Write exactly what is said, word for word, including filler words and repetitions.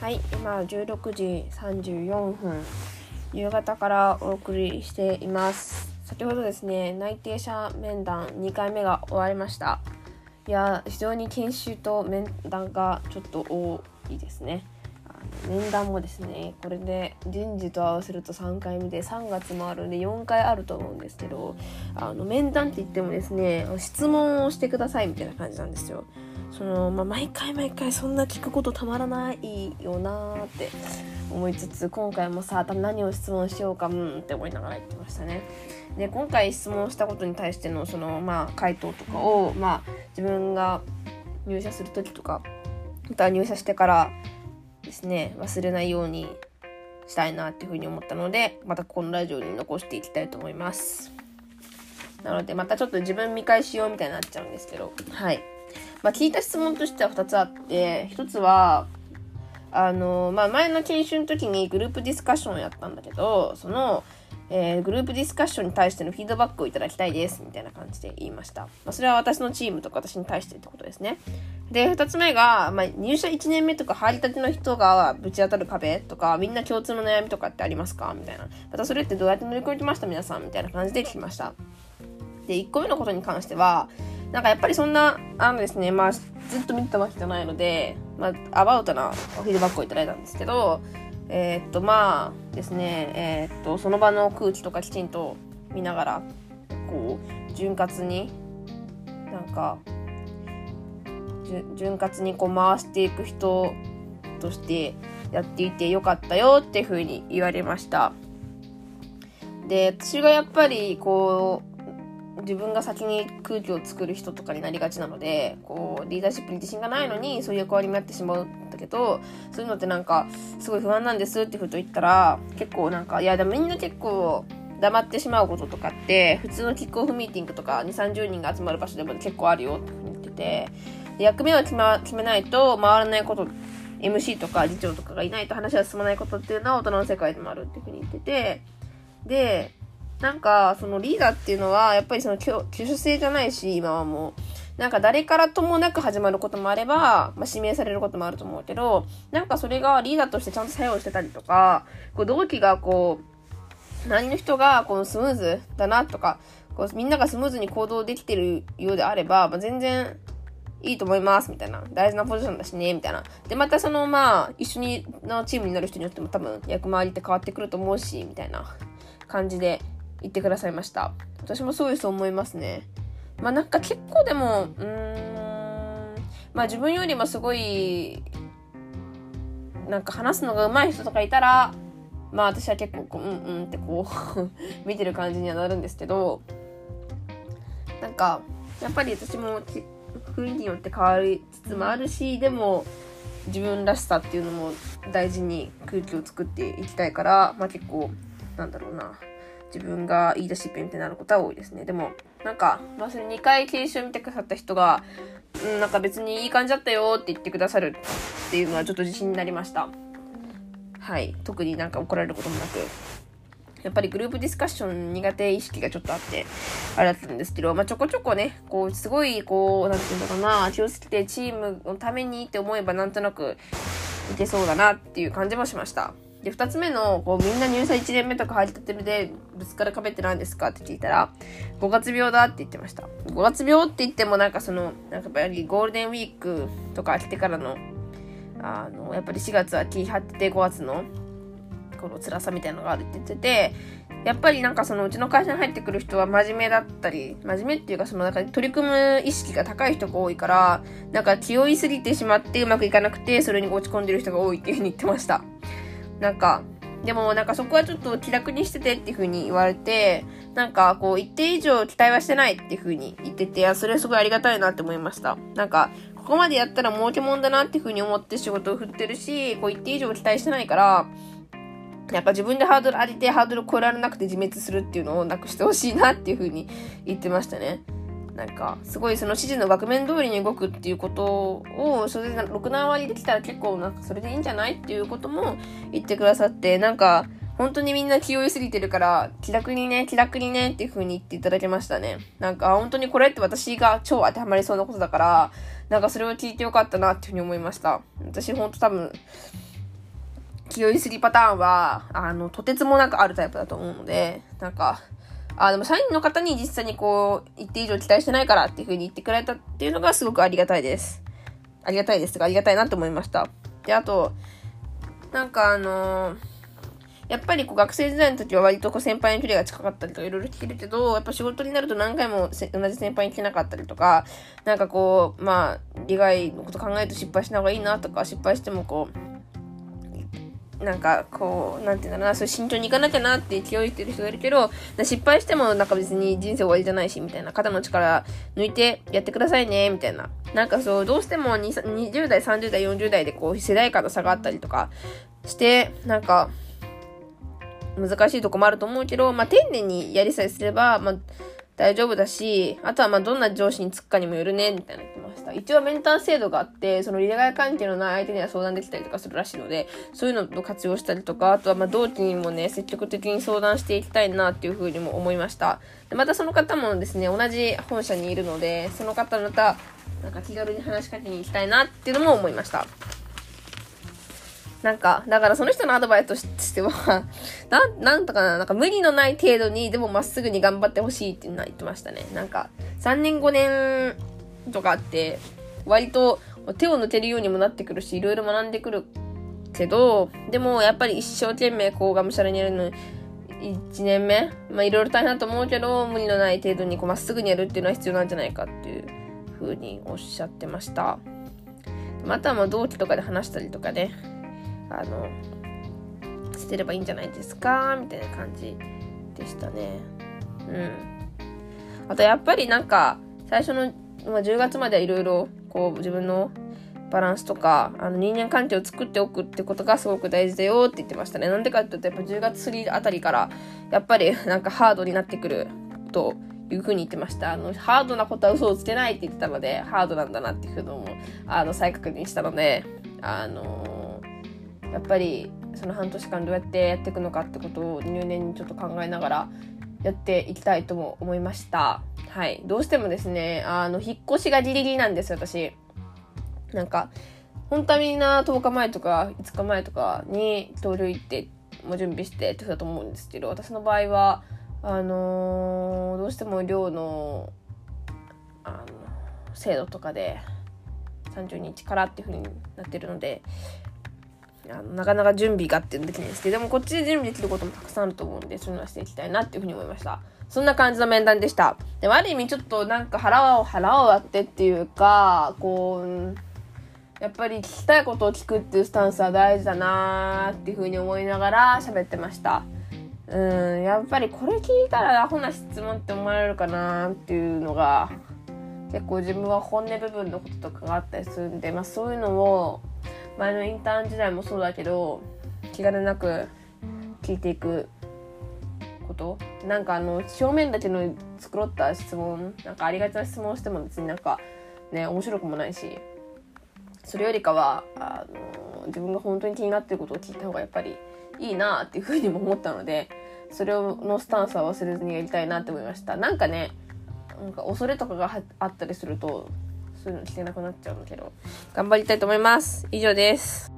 はい、今じゅうろくじさんじゅうよんぷん、夕方からお送りしています。先ほどですね、内定者面談にかいめが終わりました。いや、非常に研修と面談がちょっと多いですね。あの面談もですね、これで人事と合わせるとさんかいめで、さんがつもあるんでよんかいあると思うんですけど、あの面談って言ってもですね、質問をしてくださいみたいな感じなんですよ。そのまあ、毎回毎回そんな聞くことたまらないよなって思いつつ、今回もさ、何を質問しようかうんって思いながら言ってましたね。で、今回質問したことに対してのその、まあ、回答とかを、まあ、自分が入社するときとか、また入社してからですね、忘れないようにしたいなっていうふうに思ったので、またこのラジオに残していきたいと思います。なのでまたちょっと自分見返しようみたいになっちゃうんですけど、はいまあ、聞いた質問としてはふたつあって、ひとつはあの、まあ、前の研修の時にグループディスカッションをやったんだけど、その、えー、グループディスカッションに対してのフィードバックをいただきたいですみたいな感じで言いました。まあ、それは私のチームとか私に対してってことですね。で、ふたつめが、まあ、入社いちねんめとか入りたての人がぶち当たる壁とか、みんな共通の悩みとかってありますかみたいな、またそれってどうやって乗り越えてました皆さんみたいな感じで聞きました。で、いっこめのことに関してはなんかやっぱりそんなあのですね、まあ、ずっと見てたわけじゃないので、まあ、アバウトなフィードバックをいただいたんですけど、えー、っとまあですね、えー、っとその場の空気とかきちんと見ながらこう潤滑になんか潤滑にこう回していく人としてやっていてよかったよっていうふうに言われました。で、私がやっぱりこう自分が先に空気を作る人とかになりがちなので、こうリーダーシップに自信がないのにそういう役割になってしまうんだけど、そういうのってなんかすごい不安なんですってふと言ったら、結構なんかいやでもみんな結構黙ってしまうこととかって普通のキックオフミーティングとか にじゅうさんじゅうにんが集まる場所でも結構あるよって言ってて、役目を決めないと回らないこと、エムシー とか次長とかがいないと話は進まないことっていうのは大人の世界でもあるっていうふうに言ってて、でなんかそのリーダーっていうのはやっぱりその挙手制じゃないし、今はもうなんか誰からともなく始まることもあれば、まあ、指名されることもあると思うけど、なんかそれがリーダーとしてちゃんと作用してたりとか、こう同期がこう何の人がこうスムーズだなとか、こうみんながスムーズに行動できてるようであれば、まあ、全然いいと思いますみたいな、大事なポジションだしねみたいな、でまたそのまあ一緒にのチームになる人によっても多分役回りって変わってくると思うしみたいな感じで言ってくださいました。私もそういうそう思いますね。まあなんか結構でもうーんまあ自分よりもすごいなんか話すのが上手い人とかいたら、まあ私は結構こううんうんってこう見てる感じにはなるんですけど、なんかやっぱり私も雰囲気によって変わりつつもあるし、でも自分らしさっていうのも大事に空気を作っていきたいから、まあ結構なんだろうな、自分が言い出しっぺみたいになることは多いですね。でもなんか、まあ、それにかい研修見てくださった人が、うん、なんか別にいい感じだったよって言ってくださるっていうのはちょっと自信になりました。はい、特になんか怒られることもなく、やっぱりグループディスカッション苦手意識がちょっとあってあれだったんですけど、まあ、ちょこちょこねこうすごいこうなんていうのかな、気をつけてチームのためにって思えばなんとなくいけそうだなっていう感じもしました。で、二つ目の、こう、みんな入社いちねんめとか入りたてるで、ぶつかる壁って何ですかって聞いたら、ごがつ病だって言ってました。ごがつ病って言っても、なんかその、なんかやっぱりゴールデンウィークとか来てからの、あの、やっぱりしがつは気張ってて、ごがつの、この辛さみたいなのがあるって言ってて、やっぱりなんかその、うちの会社に入ってくる人は真面目だったり、真面目っていうかその、なんか取り組む意識が高い人が多いから、なんか気負いすぎてしまってうまくいかなくて、それに落ち込んでる人が多いっていうふうに言ってました。なんかでもなんかそこはちょっと気楽にしててっていう風に言われて、なんかこう一定以上期待はしてないっていう風に言ってて、それはすごいありがたいなって思いました。なんかここまでやったら儲けもんだなっていう風に思って仕事を振ってるし、こう一定以上期待してないから、なんか自分でハードル上げてハードル超えられなくて自滅するっていうのをなくしてほしいなっていう風に言ってましたね。なんかすごいその指示の額面通りに動くっていうことを、それでろく、ななわりできたら結構なんかそれでいいんじゃないっていうことも言ってくださって、なんか本当にみんな気負いすぎてるから気楽にね気楽にねっていう風に言っていただけましたね。なんか本当にこれって私が超当てはまりそうなことだから、なんかそれを聞いてよかったなっていう風に思いました。私本当多分気負いすぎパターンは、あの、とてつもなくあるタイプだと思うので、なんか、あ、でも社員の方に実際にこう、一定以上期待してないからっていう風に言ってくれたっていうのがすごくありがたいです。ありがたいですとか、ありがたいなと思いました。で、あと、なんかあのー、やっぱりこう学生時代の時は割とこう先輩の距離が近かったりとかいろいろ聞けるけど、やっぱ仕事になると何回も同じ先輩に聞けなかったりとか、なんかこう、まあ、利害のこと考えると失敗しない方がいいなとか、失敗してもこう、なんかこう、なんていうんだろうな、そういう慎重にいかなきゃなって気を言ってる人がいるけど、失敗してもなんか別に人生終わりじゃないし、みたいな、肩の力抜いてやってくださいね、みたいな。なんかそう、どうしてもにじゅう代、さんじゅう代、よんじゅう代でこう、世代間の差があったりとかして、なんか、難しいとこもあると思うけど、まあ、丁寧にやりさえすれば、まあ、大丈夫だし、あとはまあどんな上司につくかにもよるねみたいなの言ってました。一応メンター制度があって、その利害関係のない相手には相談できたりとかするらしいので、そういうのを活用したりとか、あとはまあ同期にもね積極的に相談していきたいなっていうふうにも思いました。でまたその方もですね同じ本社にいるので、その方またなんか気軽に話しかけに行きたいなっていうのも思いました。なんか、だからその人のアドバイスとしては、な、なんとかな、なんか無理のない程度に、でもまっすぐに頑張ってほしいって言ってましたね。なんか、さんねんごねんとかあって、割と手を抜けるようにもなってくるし、いろいろ学んでくるけど、でもやっぱり一生懸命こうがむしゃらにやるのに、いちねんめ、まあいろいろ大変だと思うけど、無理のない程度にこうまっすぐにやるっていうのは必要なんじゃないかっていう風におっしゃってました。またはまあ同期とかで話したりとかね、あのしてればいいんじゃないですかみたいな感じでしたね。うん。あとやっぱりなんか最初の、まあ、じゅうがつまではいろいろこう自分のバランスとかあの人間関係を作っておくってことがすごく大事だよって言ってましたね。なんでかっていうとやっぱじゅうがつ過ぎあたりからやっぱりなんかハードになってくるというふうに言ってました。あのハードなことは嘘をつけないって言ってたのでハードなんだなっていうのもあの再確認したのであの。やっぱりその半年間どうやってやっていくのかってことを入念にちょっと考えながらやっていきたいとも思いました。はい。どうしてもですね、あの、引っ越しがギリギリなんです、私。なんか、本当はみんなとおかまえとかいつかまえとかに登場行って、もう準備してってことだと思うんですけど、私の場合は、あのー、どうしても寮の、あの、制度とかでさんじゅうにちからっていう風になってるので、あのなかなか準備がっていうのできないですけど、でもこっちで準備できることもたくさんあると思うんで、そういうのはしていきたいなっていうふうに思いました。そんな感じの面談でした。でもある意味ちょっとなんか腹を腹を割ってっていうか、こう、やっぱり聞きたいことを聞くっていうスタンスは大事だなーっていうふうに思いながら喋ってました。うん、やっぱりこれ聞いたらアホな質問って思われるかなーっていうのが、結構自分は本音部分のこととかがあったりするんで、まあそういうのを、前のインターン時代もそうだけど気兼ねなく聞いていくこと、なんかあの正面だけの繕った質問なんかありがちな質問をしても別になんかね面白くもないし、それよりかはあの自分が本当に気になってることを聞いた方がやっぱりいいなっていうふうにも思ったので、それのスタンスは忘れずにやりたいなって思いました。なんかね、なんか恐れとかがあったりするとそういうの聞けなくなっちゃうんだけど、頑張りたいと思います。以上です。